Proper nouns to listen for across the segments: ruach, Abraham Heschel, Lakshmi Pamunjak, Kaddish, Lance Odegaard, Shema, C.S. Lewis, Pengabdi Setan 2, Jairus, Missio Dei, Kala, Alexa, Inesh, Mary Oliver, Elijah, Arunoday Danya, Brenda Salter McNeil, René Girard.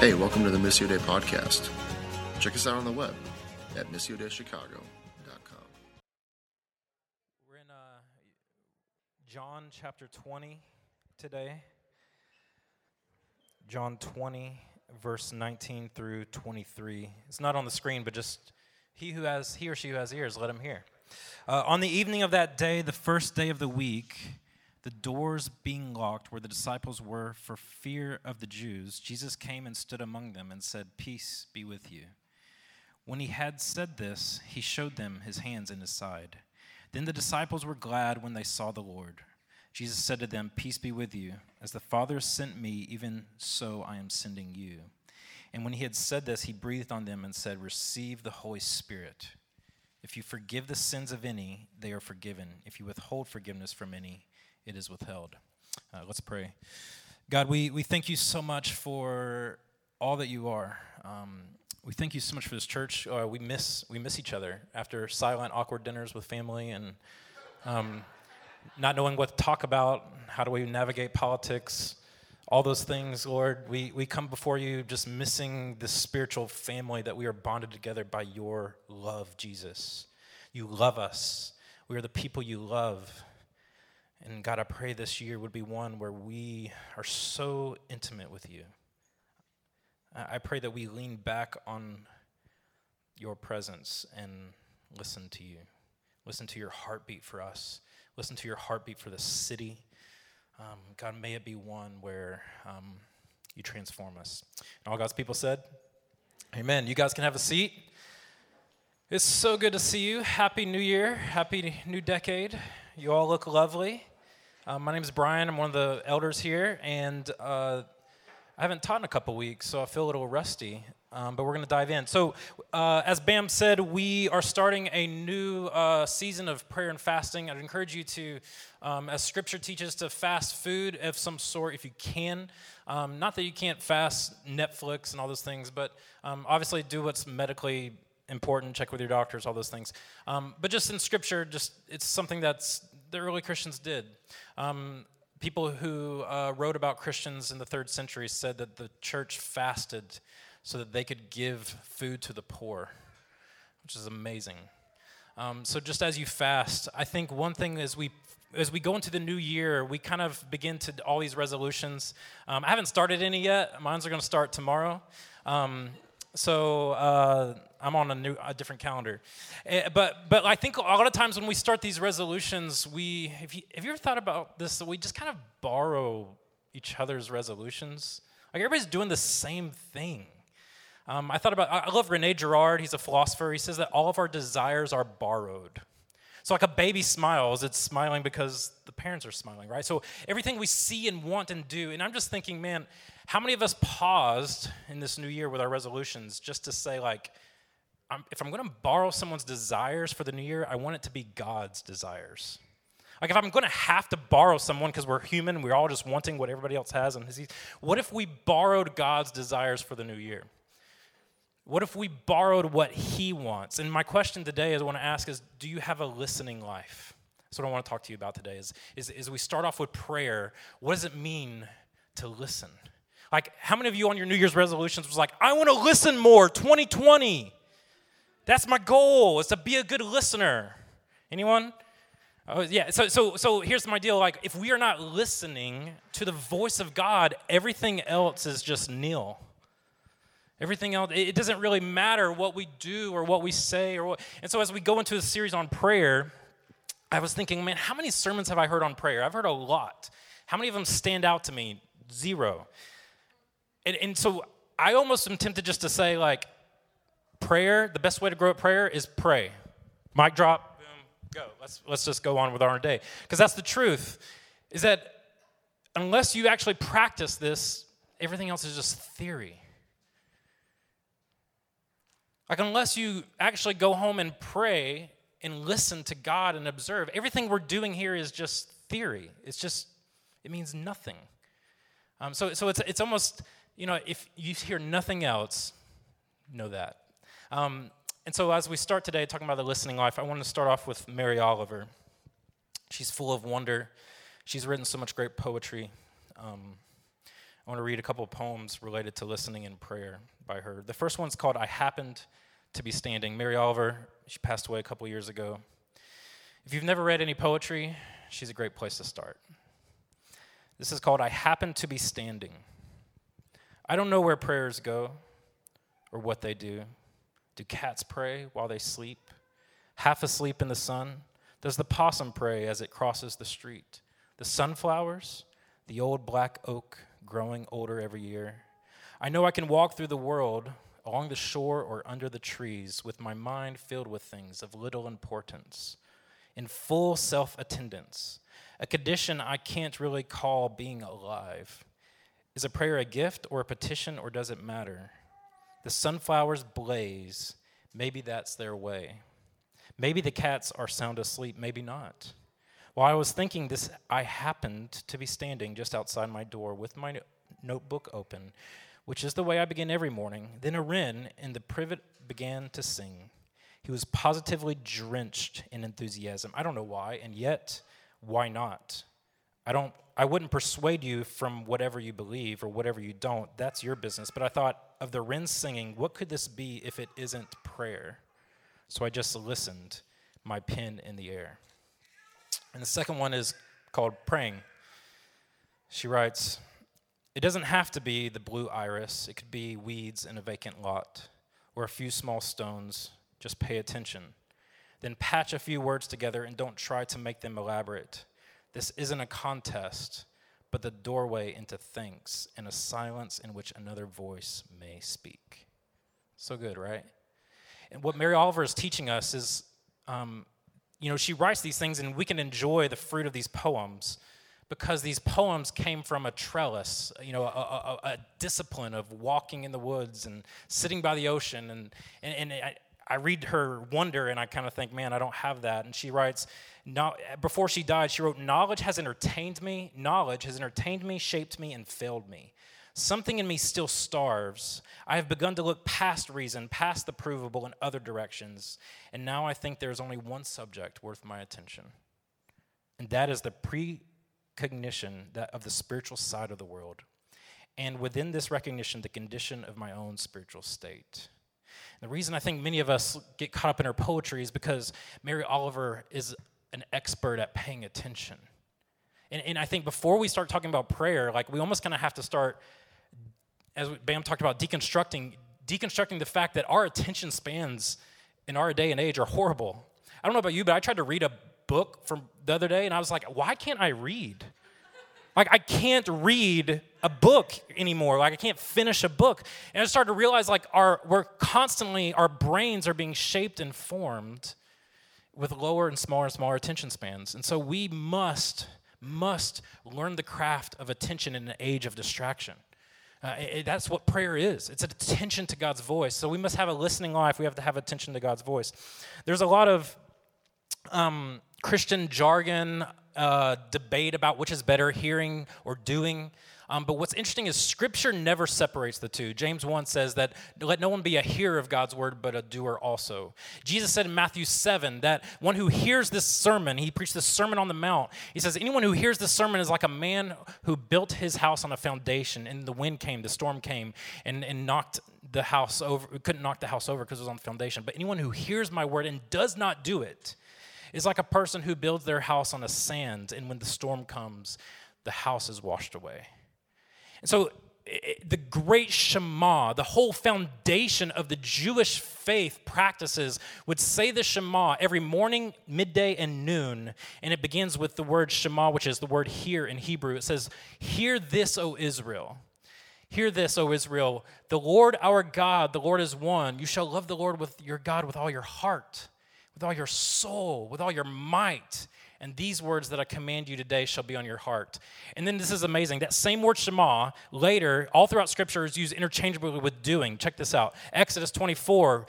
Hey, welcome to the Missio Dei podcast. Check us out on the web at missiodeichicago.com. We're in John chapter 20 today. John 20, verse 19 through 23. It's not on the screen, but just he or she who has ears, let him hear. On the evening of that day, the first day of the week, the doors being locked where the disciples were for fear of the Jews, Jesus came and stood among them and said, "Peace be with you." When he had said this, he showed them his hands and his side. Then the disciples were glad when they saw the Lord. Jesus said to them, "Peace be with you. As the Father sent me, even so I am sending you." And when he had said this, he breathed on them and said, "Receive the Holy Spirit. If you forgive the sins of any, they are forgiven. If you withhold forgiveness from any, it is withheld." Let's pray. God, we thank you so much for all that you are. We thank you so much for this church. We miss each other after silent, awkward dinners with family and not knowing what to talk about. How do we navigate politics? All those things, Lord. We come before you just missing the spiritual family that we are bonded together by your love, Jesus. You love us. We are the people you love. And God, I pray this year would be one where we are so intimate with you. I pray that we lean back on your presence and listen to you. Listen to your heartbeat for us. Listen to your heartbeat for the city. God, may it be one where you transform us. And all God's people said, amen. You guys can have a seat. It's so good to see you. Happy New Year. Happy New Decade. You all look lovely. My name is Brian. I'm one of the elders here, and I haven't taught in a couple weeks, so I feel a little rusty, but we're going to dive in. So as Bam said, we are starting a new season of prayer and fasting. I'd encourage you to, as Scripture teaches, to fast food of some sort if you can. Not that you can't fast Netflix and all those things, but obviously do what's medically important, check with your doctors, all those things. But just in Scripture, just it's something that's the early Christians did. People who wrote about Christians in the 3rd century said that the church fasted so that they could give food to the poor, which is amazing. So just as you fast, I think one thing is as we go into the new year, we kind of begin to all these resolutions. I haven't started any yet. Mine are going to start tomorrow. So I'm on a different calendar, but I think a lot of times when we start these resolutions, have you ever thought about this? That we just kind of borrow each other's resolutions. Like everybody's doing the same thing. I love René Girard. He's a philosopher. He says that all of our desires are borrowed. So like a baby smiles, it's smiling because the parents are smiling, right? So everything we see and want and do, and I'm just thinking, man, how many of us paused in this new year with our resolutions just to say, like, if I'm going to borrow someone's desires for the new year, I want it to be God's desires. Like if I'm going to have to borrow someone because we're human, we're all just wanting what everybody else has, and what if we borrowed God's desires for the new year? What if we borrowed what he wants? And my question today is I want to ask is, do you have a listening life? That's what I want to talk to you about today is we start off with prayer. What does it mean to listen? Like how many of you on your New Year's resolutions was like, I want to listen more, 2020. That's my goal is to be a good listener. Anyone? Oh, yeah, so here's my deal. Like if we are not listening to the voice of God, everything else is just nil. Everything else, it doesn't really matter what we do or what we say. And so as we go into a series on prayer, I was thinking, man, how many sermons have I heard on prayer? I've heard a lot. How many of them stand out to me? Zero. And so I almost am tempted just to say, like, prayer, the best way to grow at prayer is pray. Mic drop, boom, go. Let's just go on with our day. Because that's the truth, is that unless you actually practice this, everything else is just theory. Like unless you actually go home and pray and listen to God and observe, everything we're doing here is just theory. It means nothing. So it's almost, you know, if you hear nothing else, know that. And so as we start today talking about the listening life, I want to start off with Mary Oliver. She's full of wonder. She's written so much great poetry. I want to read a couple of poems related to listening and prayer by her. The first one's called I Happened to Be Standing. Mary Oliver, she passed away a couple years ago. If you've never read any poetry, she's a great place to start. This is called I Happened to Be Standing. I don't know where prayers go or what they do. Do cats pray while they sleep? Half asleep in the sun? Does the possum pray as it crosses the street? The sunflowers? The old black oak growing older every year. I know I can walk through the world, along the shore or under the trees, with my mind filled with things of little importance, in full self-attendance. A condition I can't really call being alive. Is a prayer a gift or a petition, or does it matter? The sunflowers blaze. Maybe that's their way. Maybe the cats are sound asleep, maybe not. While I was thinking this, I happened to be standing just outside my door with my notebook open, which is the way I begin every morning. Then a wren in the privet began to sing. He was positively drenched in enthusiasm. I don't know why, and yet, why not? I wouldn't persuade you from whatever you believe or whatever you don't. That's your business. But I thought of the wren singing, what could this be if it isn't prayer? So I just listened, my pen in the air. And the second one is called Praying. She writes, it doesn't have to be the blue iris. It could be weeds in a vacant lot or a few small stones. Just pay attention. Then patch a few words together and don't try to make them elaborate. This isn't a contest, but the doorway into thanks and a silence in which another voice may speak. So good, right? And what Mary Oliver is teaching us is, she writes these things and we can enjoy the fruit of these poems because these poems came from a trellis, a discipline of walking in the woods and sitting by the ocean. And I read her wonder and I kind of think, man, I don't have that. And she writes, before she died, she wrote, knowledge has entertained me, shaped me, and failed me. Something in me still starves. I have begun to look past reason, past the provable in other directions, and now I think there is only one subject worth my attention, and that is the precognition of the spiritual side of the world, and within this recognition, the condition of my own spiritual state. And the reason I think many of us get caught up in her poetry is because Mary Oliver is an expert at paying attention. And I think before we start talking about prayer, like we almost kind of have to start, as Bam talked about, deconstructing the fact that our attention spans in our day and age are horrible. I don't know about you, but I tried to read a book from the other day, and I was like, why can't I read? Like, I can't read a book anymore. Like, I can't finish a book. And I started to realize, like, our brains are being shaped and formed with lower and smaller attention spans. And so we must learn the craft of attention in an age of distraction. That's what prayer is. It's an attention to God's voice. So we must have a listening life. We have to have attention to God's voice. There's a lot of Christian jargon, debate about which is better, hearing or doing. But what's interesting is Scripture never separates the two. James 1 says that let no one be a hearer of God's word, but a doer also. Jesus said in Matthew 7 that one who hears this sermon, he preached the Sermon on the Mount. He says anyone who hears this sermon is like a man who built his house on a foundation, and the wind came, the storm came, and knocked the house over. It couldn't knock the house over because it was on the foundation. But anyone who hears my word and does not do it is like a person who builds their house on a sand, and when the storm comes, the house is washed away. And so the great Shema, the whole foundation of the Jewish faith practices, would say the Shema every morning, midday, and noon. And it begins with the word Shema, which is the word hear in Hebrew. It says, hear this, O Israel. Hear this, O Israel. The Lord our God, the Lord is one. You shall love the Lord your God with all your heart, with all your soul, with all your might. And these words that I command you today shall be on your heart. And then this is amazing. That same word Shema later, all throughout Scripture, is used interchangeably with doing. Check this out. Exodus 24,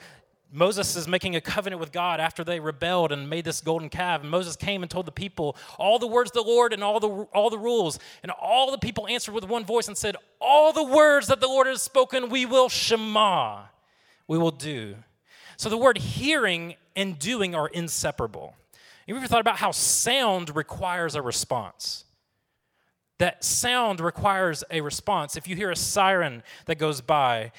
Moses is making a covenant with God after they rebelled and made this golden calf. And Moses came and told the people all the words of the Lord and all the rules. And all the people answered with one voice and said, all the words that the Lord has spoken, we will Shema. We will do. So the word hearing and doing are inseparable. Have you ever thought about how sound requires a response? that sound requires a response. If you hear a siren that goes by,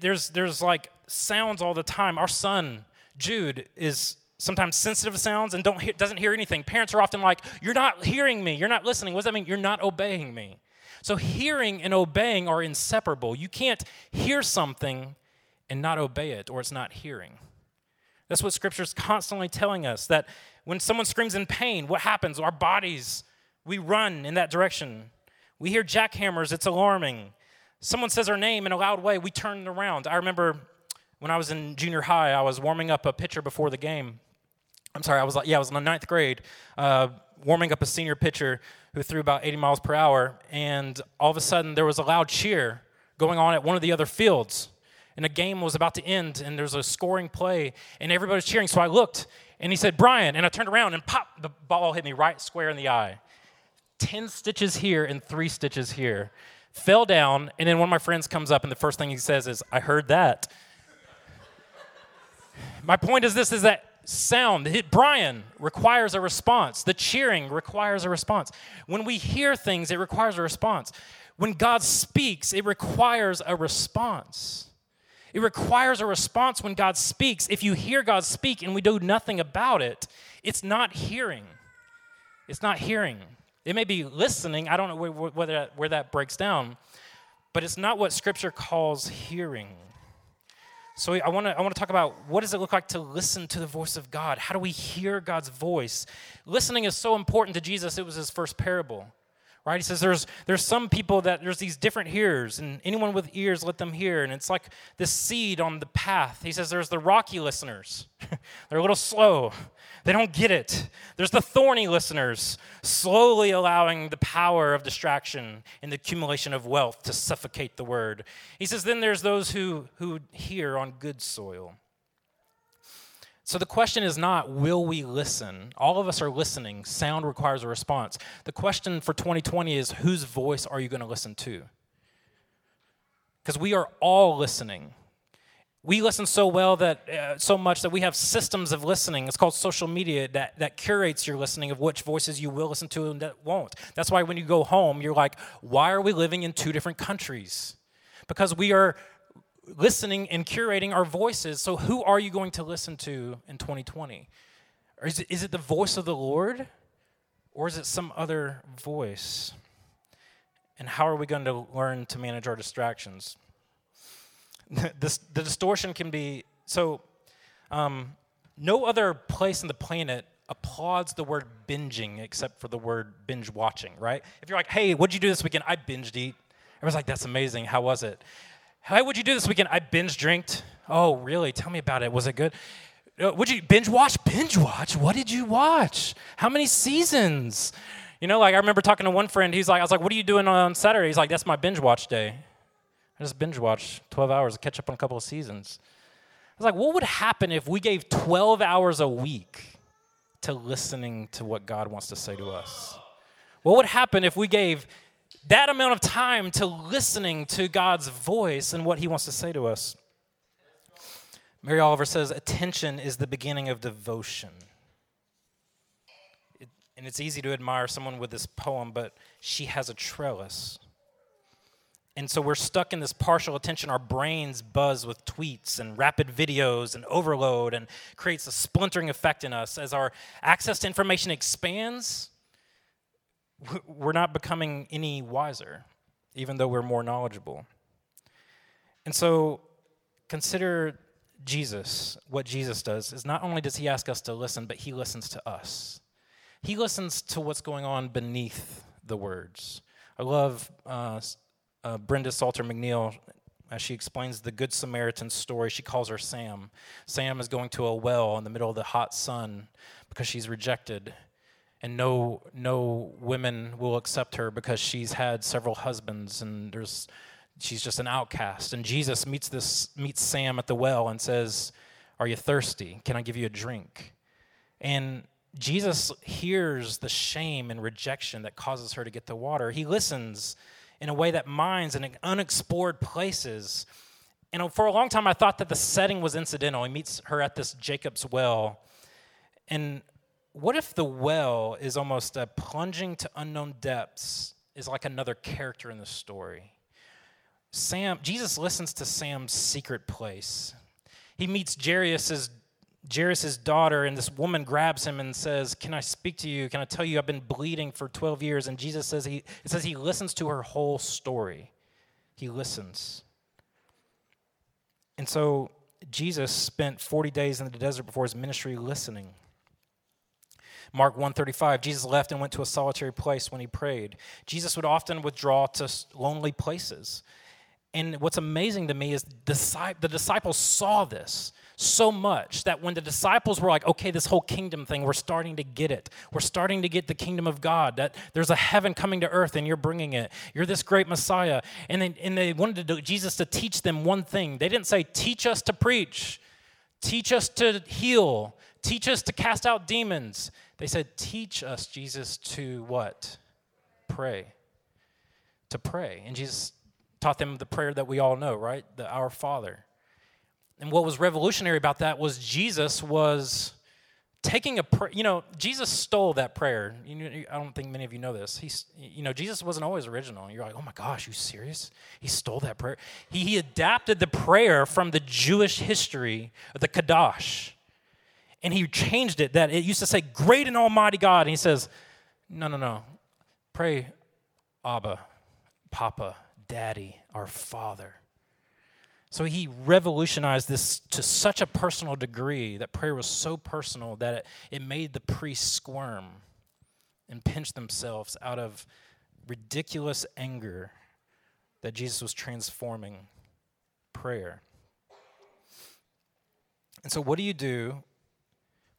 there's like sounds all the time. Our son, Jude, is sometimes sensitive to sounds and doesn't hear anything. Parents are often like, you're not hearing me, you're not listening. What does that mean? You're not obeying me. So hearing and obeying are inseparable. You can't hear something and not obey it, or it's not hearing. That's what Scripture is constantly telling us, that when someone screams in pain, what happens? Our bodies, we run in that direction. We hear jackhammers, it's alarming. Someone says our name in a loud way, we turn around. I remember when I was in junior high, I was warming up a pitcher before the game. I was in the ninth grade, warming up a senior pitcher who threw about 80 miles per hour, and all of a sudden there was a loud cheer going on at one of the other fields, and the game was about to end, and there was a scoring play, and everybody was cheering, so I looked, and he said, Brian, and I turned around, and pop, the ball hit me right square in the eye. 10 stitches here and 3 stitches here. Fell down, and then one of my friends comes up, and the first thing he says is, I heard that. My point is this, is that sound, Brian, requires a response. The cheering requires a response. When we hear things, it requires a response. When God speaks, it requires a response. It requires a response when God speaks. If you hear God speak and we do nothing about it, it's not hearing. It's not hearing. It may be listening. I don't know where that breaks down, but it's not what Scripture calls hearing. So I want to talk about, what does it look like to listen to the voice of God? How do we hear God's voice? Listening is so important to Jesus. It was his first parable, right? He says there's some people that there's these different hearers, and anyone with ears, let them hear. And it's like this seed on the path. He says there's the rocky listeners. They're a little slow. They don't get it. There's the thorny listeners, slowly allowing the power of distraction and the accumulation of wealth to suffocate the word. He says then there's those who hear on good soil. So the question is not, will we listen? All of us are listening. Sound requires a response. The question for 2020 is, whose voice are you going to listen to? Because we are all listening. We listen so much that we have systems of listening. It's called social media that curates your listening of which voices you will listen to and that won't. That's why when you go home, you're like, why are we living in 2 different countries? Because we are listening and curating our voices. So who are you going to listen to in 2020? Or is it the voice of the Lord? Or is it some other voice? And how are we going to learn to manage our distractions? The distortion can be, no other place on the planet applauds the word binging except for the word binge watching, right? If you're like, hey, what'd you do this weekend? I binged eat. Everyone's like, that's amazing. How was it? Hey, what'd you do this weekend? I binge drinked. Oh, really? Tell me about it. Was it good? Would you binge watch? Binge watch? What did you watch? How many seasons? You know, like I remember talking to one friend. I was like, what are you doing on Saturday? He's like, that's my binge watch day. I just binge watch 12 hours to catch up on a couple of seasons. I was like, what would happen if we gave 12 hours a week to listening to what God wants to say to us? What would happen if we gave that amount of time to listening to God's voice and what he wants to say to us? Mary Oliver says, attention is the beginning of devotion. And it's easy to admire someone with this poem, but she has a trellis. And so we're stuck in this partial attention. Our brains buzz with tweets and rapid videos and overload, and creates a splintering effect in us. As our access to information expands, we're not becoming any wiser, even though we're more knowledgeable. And so consider Jesus. What Jesus does is not only does he ask us to listen, but he listens to us. He listens to what's going on beneath the words. I love Brenda Salter McNeil, as she explains the Good Samaritan story. She calls her Sam. Sam is going to a well in the middle of the hot sun because she's rejected, and no women will accept her because she's had several husbands, and she's just an outcast. And Jesus meets Sam at the well and says, "Are you thirsty? Can I give you a drink?" And Jesus hears the shame and rejection that causes her to get the water. He listens in a way that mines in unexplored places. And for a long time, I thought that the setting was incidental. He meets her at this Jacob's well. And What if the well is almost a plunging to unknown depths, is like another character in the story? Jesus listens to Sam's secret place. He meets Jairus' daughter, and this woman grabs him and says, "Can I speak to you? Can I tell you I've been bleeding for 12 years? And Jesus says, he listens to her whole story. He listens. And so Jesus spent 40 days in the desert before his ministry listening. Mark 1:35, Jesus left and went to a solitary place when he prayed. Jesus would often withdraw to lonely places. And what's amazing to me is the disciples saw this so much that when the disciples were like, okay, this whole kingdom thing, we're starting to get it. We're starting to get the kingdom of God, that there's a heaven coming to earth and you're bringing it. You're this great Messiah. And they wanted Jesus to teach them one thing. They didn't say, teach us to preach, teach us to heal, teach us to cast out demons. They said, teach us, Jesus, to what? Pray. To pray. And Jesus taught them the prayer that we all know, right? The Our Father. And what was revolutionary about that was Jesus was taking a prayer. You know, Jesus stole that prayer. I don't think many of you know this. Jesus wasn't always original. You're like, oh my gosh, you serious? He stole that prayer. He adapted the prayer from the Jewish history of the Kaddish. And he changed it, that it used to say, great and almighty God. And he says, no. Pray, Abba, Papa, Daddy, our Father. So he revolutionized this to such a personal degree that prayer was so personal that it made the priests squirm and pinch themselves out of ridiculous anger that Jesus was transforming prayer. And so what do you do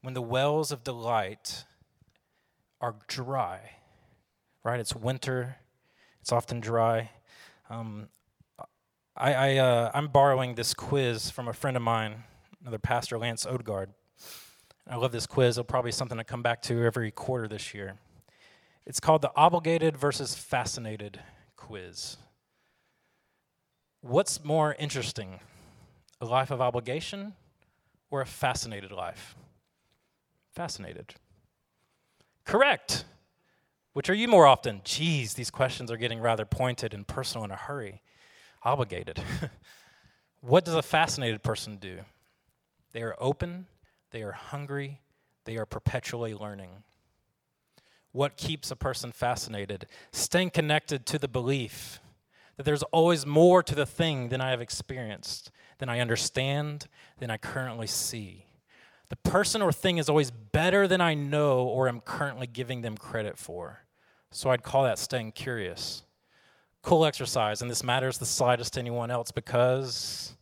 when the wells of delight are dry, right? It's winter. It's often dry. I'm borrowing this quiz from a friend of mine, another pastor, Lance Odegaard. I love this quiz. It'll probably be something I come back to every quarter this year. It's called the Obligated versus Fascinated Quiz. What's more interesting, a life of obligation or a fascinated life? Fascinated. Correct. Which are you more often? Geez, these questions are getting rather pointed and personal in a hurry. Obligated. What does a fascinated person do? They are open, they are hungry, they are perpetually learning. What keeps a person fascinated? Staying connected to the belief that there's always more to the thing than I have experienced, than I understand, than I currently see. The person or thing is always better than I know or am currently giving them credit for. So I'd call that staying curious. Cool exercise, and this matters the slightest to anyone else because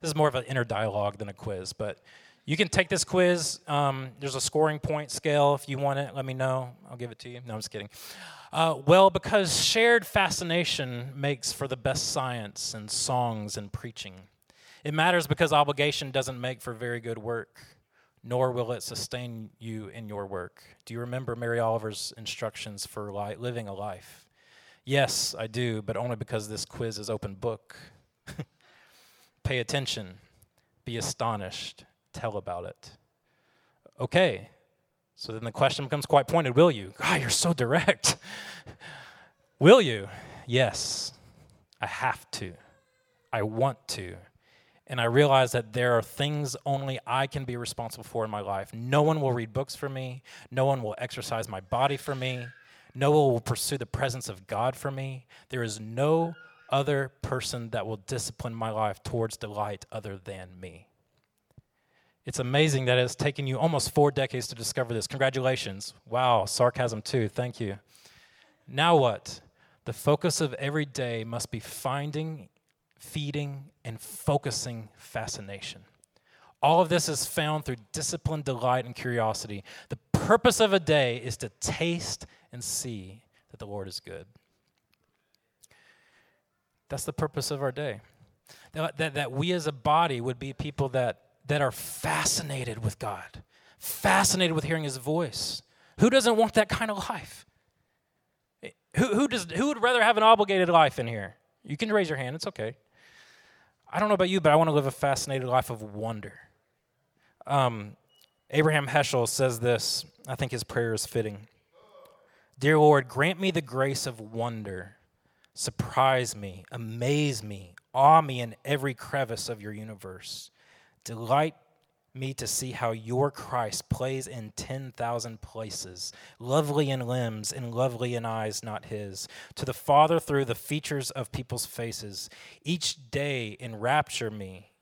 this is more of an inner dialogue than a quiz. But you can take this quiz. There's a scoring point scale. If you want it, let me know. I'll give it to you. No, I'm just kidding. Because shared fascination makes for the best science and songs and preaching. It matters because obligation doesn't make for very good work, nor will it sustain you in your work. Do you remember Mary Oliver's instructions for living a life? Yes, I do, but only because this quiz is open book. Pay attention. Be astonished. Tell about it. Okay, so then the question becomes quite pointed. Will you? God, you're so direct. Will you? Yes, I have to. I want to. And I realize that there are things only I can be responsible for in my life. No one will read books for me. No one will exercise my body for me. No one will pursue the presence of God for me. There is no other person that will discipline my life towards delight other than me. It's amazing that it's taken you almost 4 decades to discover this. Congratulations. Wow, sarcasm too. Thank you. Now what? The focus of every day must be finding, feeding, and focusing fascination. All of this is found through discipline, delight, and curiosity. The purpose of a day is to taste and see that the Lord is good. That's the purpose of our day. That we as a body would be people that are fascinated with God, fascinated with hearing his voice. Who doesn't want that kind of life? Who would rather have an obligated life in here? You can raise your hand. It's okay. I don't know about you, but I want to live a fascinated life of wonder. Abraham Heschel says this. I think his prayer is fitting. Dear Lord, grant me the grace of wonder. Surprise me, amaze me, awe me in every crevice of your universe. Delight me to see how your Christ plays in 10,000 places, lovely in limbs and lovely in eyes not his, to the Father through the features of people's faces. Each day enrapture me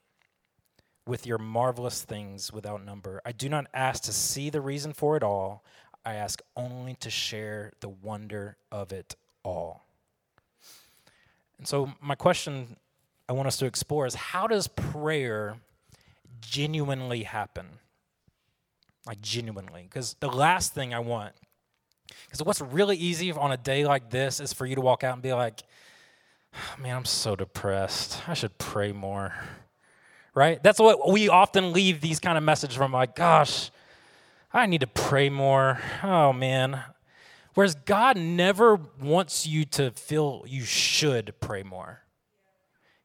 with your marvelous things without number. I do not ask to see the reason for it all. I ask only to share the wonder of it all. And so my question I want us to explore is, how does prayer genuinely happen? Like genuinely. Because the last thing I want, because what's really easy on a day like this is for you to walk out and be like, man, I'm so depressed. I should pray more. Right? That's what we often leave these kind of messages from, like, gosh, I need to pray more. Oh, man. Whereas God never wants you to feel you should pray more.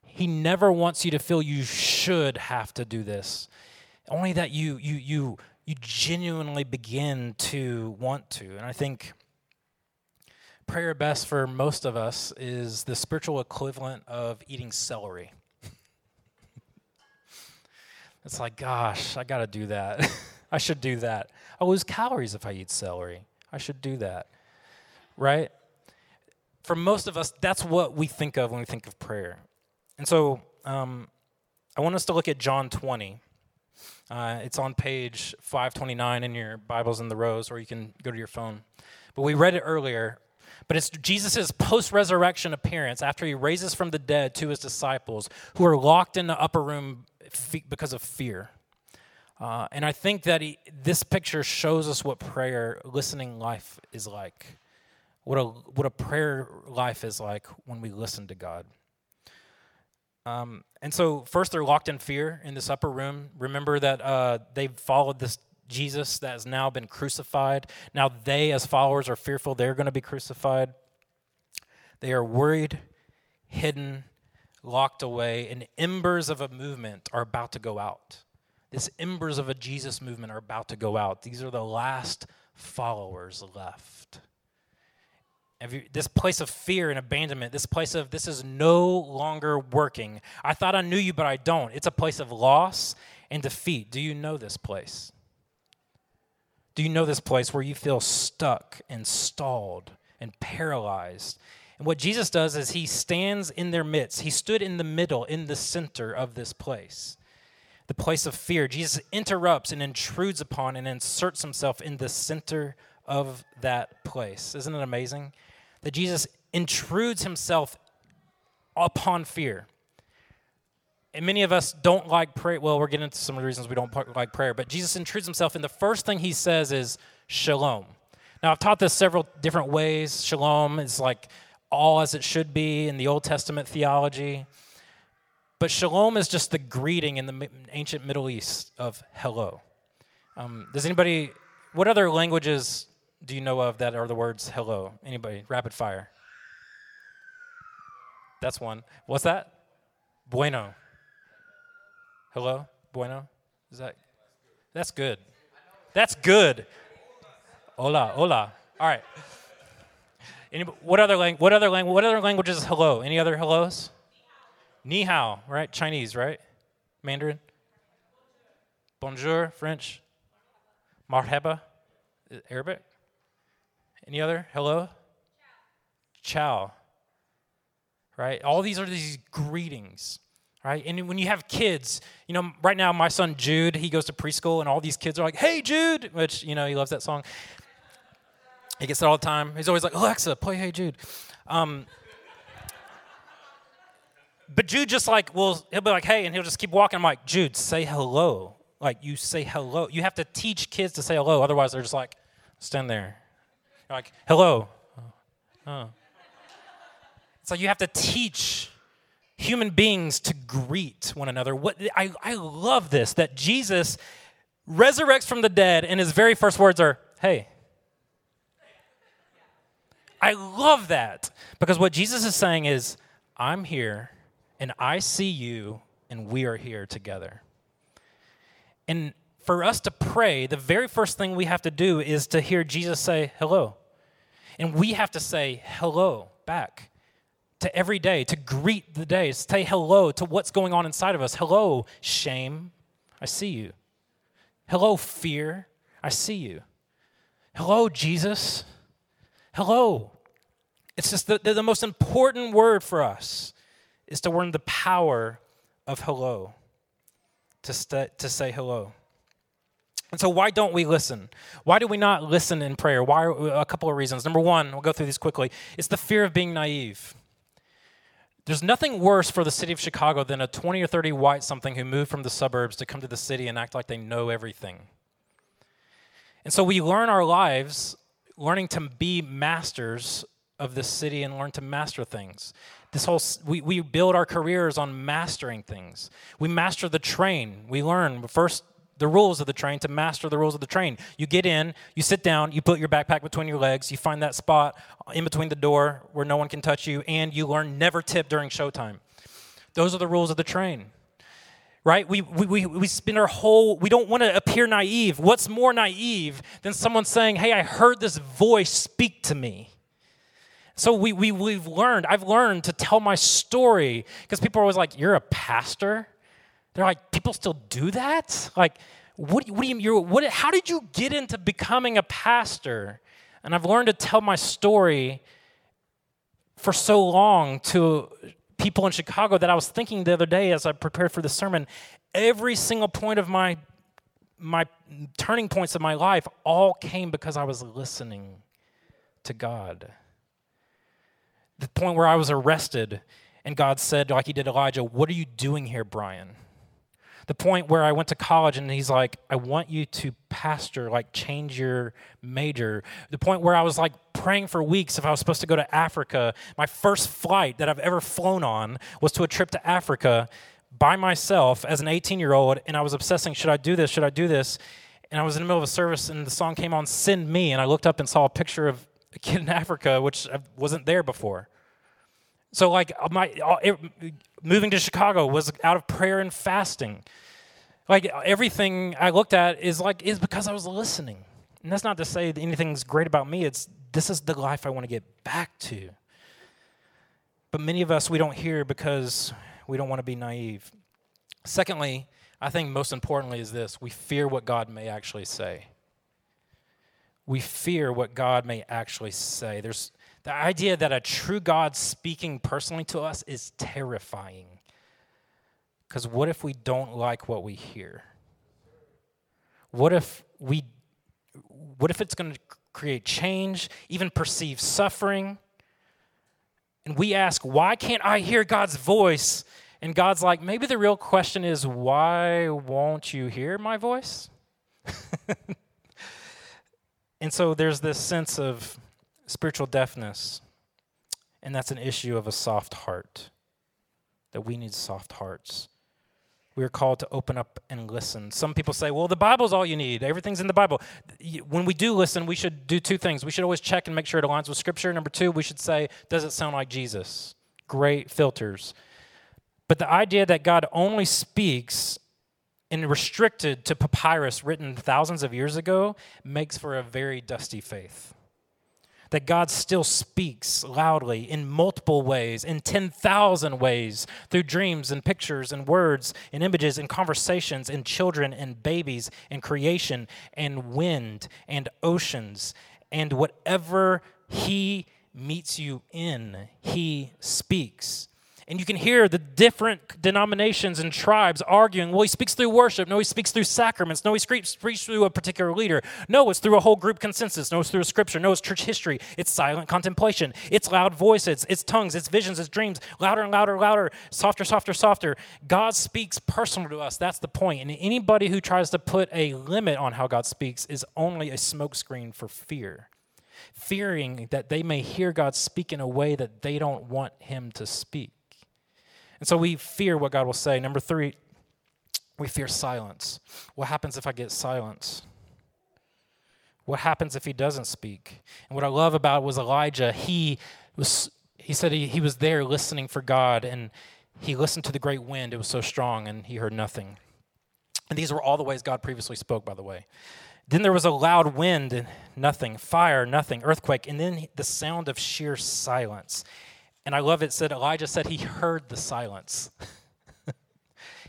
He never wants you to feel you should have to do this. Only that you genuinely begin to want to. And I think prayer best for most of us is the spiritual equivalent of eating celery. It's like, gosh, I got to do that. I should do that. I lose calories if I eat celery. I should do that, right? For most of us, that's what we think of when we think of prayer. And so I want us to look at John 20. It's on page 529 in your Bibles in the rows, or you can go to your phone. But we read it earlier. But it's Jesus' post-resurrection appearance after he raises from the dead to his disciples who are locked in the upper room because of fear. And I think that this picture shows us what prayer, listening life is like, what a prayer life is like when we listen to God. And so first they're locked in fear in this upper room. Remember that they've followed this Jesus that has now been crucified. Now they, as followers, are fearful they're going to be crucified. They are worried, hidden, locked away, and embers of a movement are about to go out. These embers of a Jesus movement are about to go out. These are the last followers left. This place of fear and abandonment, this place of this is no longer working. I thought I knew you, but I don't. It's a place of loss and defeat. Do you know this place? Do you know this place where you feel stuck and stalled and paralyzed? And what Jesus does is he stands in their midst. He stood in the middle, in the center of this place. The place of fear. Jesus interrupts and intrudes upon and inserts himself in the center of that place. Isn't it amazing that Jesus intrudes himself upon fear? And many of us don't like prayer. Well, we're getting into some of the reasons we don't like prayer, but Jesus intrudes himself, and the first thing he says is shalom. Now, I've taught this several different ways. Shalom is like all as it should be in the Old Testament theology. But shalom is just the greeting in the ancient Middle East of hello. Does anybody, what other languages do you know of that are the words hello? Anybody? Rapid fire. That's one. What's that? Bueno. Hello? Bueno? Is that? That's good. That's good. Hola, hola. All right. Anybody, what other languages is hello? Any other hellos? Ni hao, right? Chinese, right? Mandarin? Bonjour, French? Marhaba, Arabic? Any other? Hello? Ciao. Right? All these are these greetings, right? And when you have kids, you know, right now my son Jude, he goes to preschool, and all these kids are like, hey, Jude, which, you know, he loves that song. He gets it all the time. He's always like, Alexa, play Hey Jude. But Jude just like, well, he'll be like, hey, and he'll just keep walking. I'm like, Jude, say hello. Like, you say hello. You have to teach kids to say hello. Otherwise, they're just like, stand there. You're like, hello. Oh. It's like you have to teach human beings to greet one another. I love this, that Jesus resurrects from the dead, and his very first words are, hey. I love that, because what Jesus is saying is, I'm here. And I see you, and we are here together. And for us to pray, the very first thing we have to do is to hear Jesus say hello. And we have to say hello back to every day, to greet the day, say hello to what's going on inside of us. Hello, shame, I see you. Hello, fear, I see you. Hello, Jesus. Hello. It's just the most important word for us is to learn the power of hello, to say hello. And so why don't we listen? Why do we not listen in prayer? Why? A couple of reasons. Number one, we'll go through these quickly. It's the fear of being naive. There's nothing worse for the city of Chicago than a 20 or 30 white something who moved from the suburbs to come to the city and act like they know everything. And so we learn our lives learning to be masters of this city and learn to master things. This whole we build our careers on mastering things. We master the train. We learn first the rules of the train to master the rules of the train. You get in, you sit down, you put your backpack between your legs, you find that spot in between the door where no one can touch you, and you learn never tip during showtime. Those are the rules of the train, right? We spend our whole, we don't want to appear naive. What's more naive than someone saying, hey, I heard this voice speak to me? So we've learned, I've learned to tell my story because people are always like, you're a pastor? They're like, people still do that? Like, how did you get into becoming a pastor? And I've learned to tell my story for so long to people in Chicago that I was thinking the other day as I prepared for the sermon, every single point of my turning points of my life all came because I was listening to God. The point where I was arrested and God said, like he did Elijah, what are you doing here, Brian? The point where I went to college and he's like, I want you to pastor, like change your major. The point where I was like praying for weeks if I was supposed to go to Africa. My first flight that I've ever flown on was to a trip to Africa by myself as an 18-year-old, and I was obsessing, should I do this, should I do this? And I was in the middle of a service and the song came on, Send Me, and I looked up and saw a picture of a kid in Africa, which wasn't there before. So like moving to Chicago was out of prayer and fasting. Like everything I looked at is because I was listening. And that's not to say that anything's great about me. This is the life I want to get back to. But many of us, we don't hear because we don't want to be naive. Secondly, I think most importantly is this. We fear what God may actually say. We fear what God may actually say. There's the idea that a true God speaking personally to us is terrifying. Because what if we don't like what we hear? What if it's going to create change, even perceive suffering? And we ask, why can't I hear God's voice? And God's like, maybe the real question is, why won't you hear my voice? And so there's this sense of spiritual deafness, and that's an issue of a soft heart, that we need soft hearts. We are called to open up and listen. Some people say, well, the Bible's all you need. Everything's in the Bible. When we do listen, we should do two things. We should always check and make sure it aligns with Scripture. Number two, we should say, does it sound like Jesus? Great filters. But the idea that God only speaks and restricted to papyrus written thousands of years ago makes for a very dusty faith. That God still speaks loudly in multiple ways, in 10,000 ways, through dreams and pictures and words and images and conversations and children and babies and creation and wind and oceans and whatever he meets you in, he speaks. And you can hear the different denominations and tribes arguing, well, he speaks through worship. No, he speaks through sacraments. No, he speaks through a particular leader. No, it's through a whole group consensus. No, it's through a scripture. No, it's church history. It's silent contemplation. It's loud voices. It's tongues. It's visions. It's dreams. Louder and louder, louder. Softer, softer, softer. God speaks personal to us. That's the point. And anybody who tries to put a limit on how God speaks is only a smokescreen for fear. Fearing that they may hear God speak in a way that they don't want him to speak. And so we fear what God will say. Number three, we fear silence. What happens if I get silence? What happens if he doesn't speak? And what I love about was Elijah. He said he was there listening for God, and he listened to the great wind. It was so strong, and he heard nothing. And these were all the ways God previously spoke, by the way. Then there was a loud wind and nothing, fire, nothing, earthquake, and then the sound of sheer silence. And I love it, said Elijah said he heard the silence.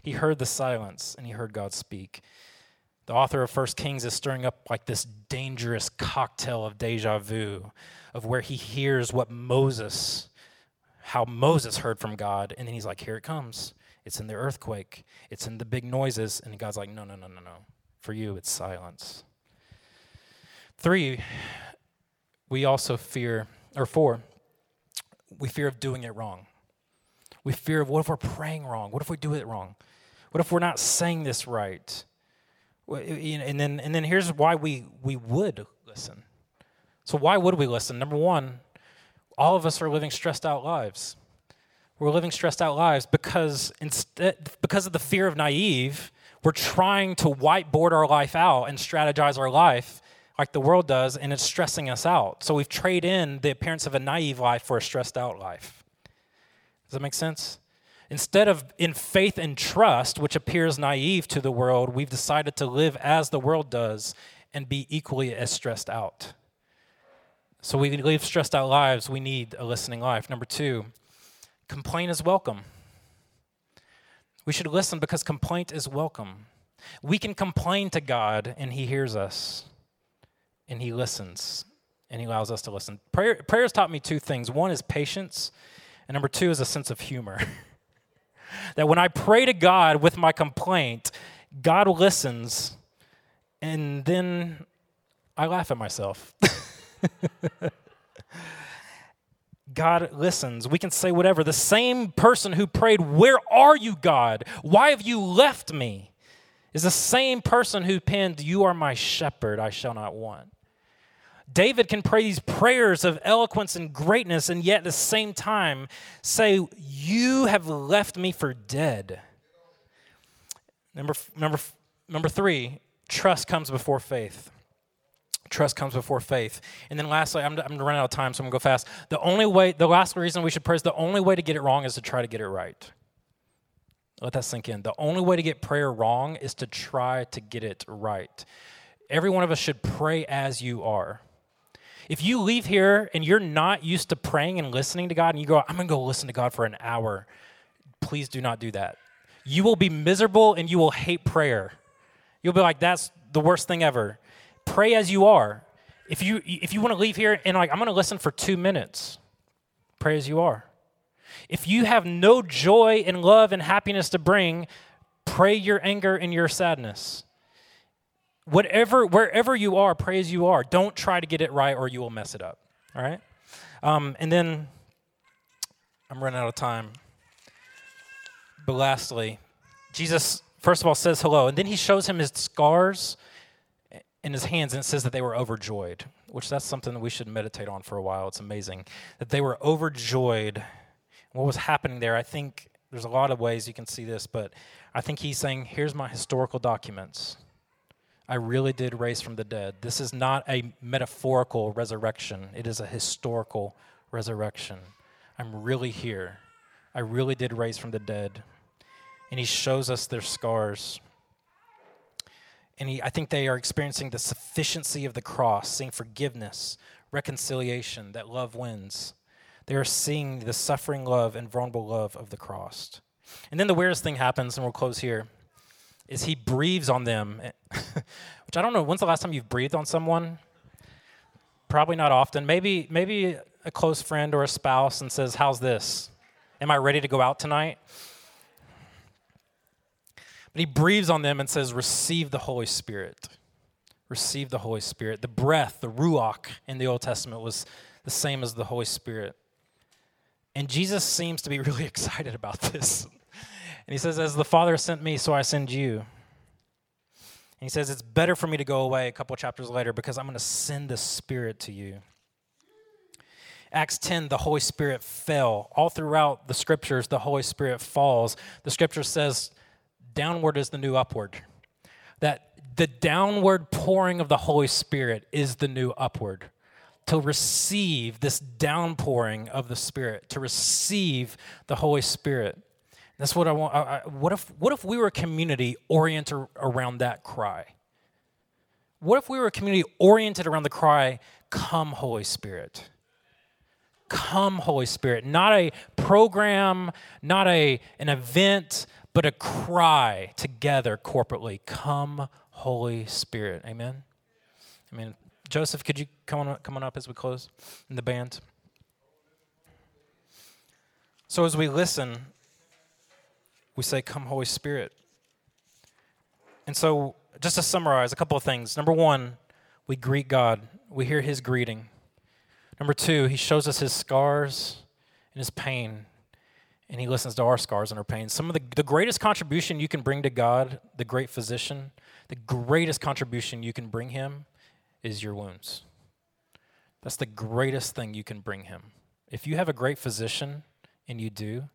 He heard the silence, and he heard God speak. The author of 1 Kings is stirring up like this dangerous cocktail of deja vu, of where he hears what Moses, how Moses heard from God, and then he's like, here it comes. It's in the earthquake. It's in the big noises, and God's like, no. For you, it's silence. 3, we also fear, or 4, we fear of doing it wrong. We fear of what if we're praying wrong? What if we do it wrong? What if we're not saying this right? And then here's why we would listen. So why would we listen? Number one, all of us are living stressed out lives. We're living stressed out lives because of the fear of naive, we're trying to whiteboard our life out and strategize our life like the world does, and it's stressing us out. So we've traded in the appearance of a naive life for a stressed out life. Does that make sense? Instead of in faith and trust, which appears naive to the world, we've decided to live as the world does and be equally as stressed out. So we live stressed out lives. We need a listening life. Number 2, complaint is welcome. We should listen because complaint is welcome. We can complain to God, and he hears us, and he listens, and he allows us to listen. Prayer has taught me 2 things. 1 is patience. And number 2 is a sense of humor. That when I pray to God with my complaint, God listens, and then I laugh at myself. God listens. We can say whatever. The same person who prayed, "Where are you, God? Why have you left me?" is the same person who penned, "You are my shepherd, I shall not want." David can pray these prayers of eloquence and greatness, and yet at the same time say, "You have left me for dead." Number 3, trust comes before faith. Trust comes before faith. And then lastly, I'm going to run out of time, so I'm going to go fast. The last reason we should pray is the only way to get it wrong is to try to get it right. Let that sink in. The only way to get prayer wrong is to try to get it right. Every one of us should pray as you are. If you leave here and you're not used to praying and listening to God, and you go, "I'm going to go listen to God for an hour," please do not do that. You will be miserable and you will hate prayer. You'll be like, "That's the worst thing ever." Pray as you are. If you want to leave here and like, "I'm going to listen for 2 minutes," pray as you are. If you have no joy and love and happiness to bring, pray your anger and your sadness. Wherever you are, pray as you are. Don't try to get it right or you will mess it up, all right? And then I'm running out of time. But lastly, Jesus, first of all, says hello, and then he shows him his scars in his hands, and it says that they were overjoyed, which that's something that we should meditate on for a while. It's amazing that they were overjoyed. What was happening there, I think there's a lot of ways you can see this, but I think he's saying, here's my historical documents. I really did raise from the dead. This is not a metaphorical resurrection. It is a historical resurrection. I'm really here. I really did raise from the dead. And he shows us their scars. And I think they are experiencing the sufficiency of the cross, seeing forgiveness, reconciliation, that love wins. They are seeing the suffering love and vulnerable love of the cross. And then the weirdest thing happens, and we'll close here, is he breathes on them, which I don't know, when's the last time you've breathed on someone? Probably not often. Maybe a close friend or a spouse and says, "How's this? Am I ready to go out tonight?" But he breathes on them and says, "Receive the Holy Spirit." Receive the Holy Spirit. The breath, the ruach in the Old Testament was the same as the Holy Spirit. And Jesus seems to be really excited about this. And he says, "As the Father sent me, so I send you." And he says, "It's better for me to go away," a couple chapters later, "because I'm going to send the Spirit to you." Acts 10, the Holy Spirit fell. All throughout the Scriptures, the Holy Spirit falls. The Scripture says, downward is the new upward. That the downward pouring of the Holy Spirit is the new upward. To receive this downpouring of the Spirit, to receive the Holy Spirit. That's what I want. What if we were a community oriented around that cry? What if we were a community oriented around the cry, "Come, Holy Spirit"? Come, Holy Spirit. Not a program, not an event, but a cry together corporately. Come, Holy Spirit. Amen? Amen. Joseph, could you come on up as we close in the band? So as we listen, we say, "Come, Holy Spirit." And so just to summarize, a couple of things. Number one, we greet God. We hear his greeting. Number two, he shows us his scars and his pain, and he listens to our scars and our pain. Some of the greatest contribution you can bring to God, the great physician, the greatest contribution you can bring him is your wounds. That's the greatest thing you can bring him. If you have a great physician, and you do,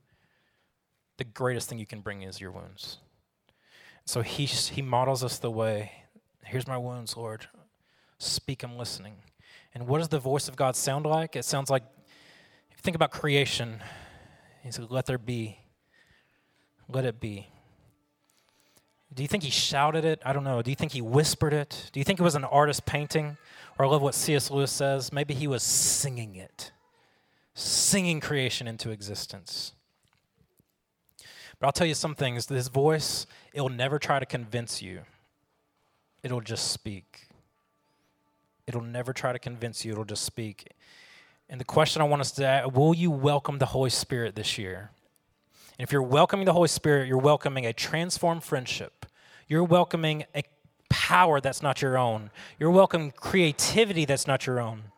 the greatest thing you can bring is your wounds. So he models us the way. Here's my wounds, Lord. Speak, I'm listening. And what does the voice of God sound like? It sounds like, if you think about creation, he said, "Let there be. Let it be." Do you think he shouted it? I don't know. Do you think he whispered it? Do you think it was an artist painting? Or I love what C.S. Lewis says. Maybe he was singing it. Singing creation into existence. But I'll tell you some things. This voice, it will never try to convince you. It'll just speak. It'll never try to convince you. It'll just speak. And the question I want us to ask, will you welcome the Holy Spirit this year? And if you're welcoming the Holy Spirit, you're welcoming a transformed friendship. You're welcoming a power that's not your own. You're welcoming creativity that's not your own.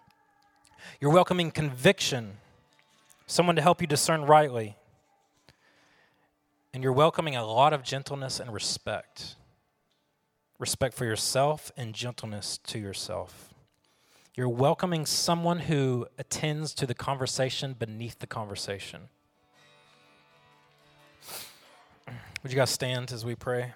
You're welcoming conviction, someone to help you discern rightly. And you're welcoming a lot of gentleness and respect. Respect for yourself and gentleness to yourself. You're welcoming someone who attends to the conversation beneath the conversation. Would you guys stand as we pray?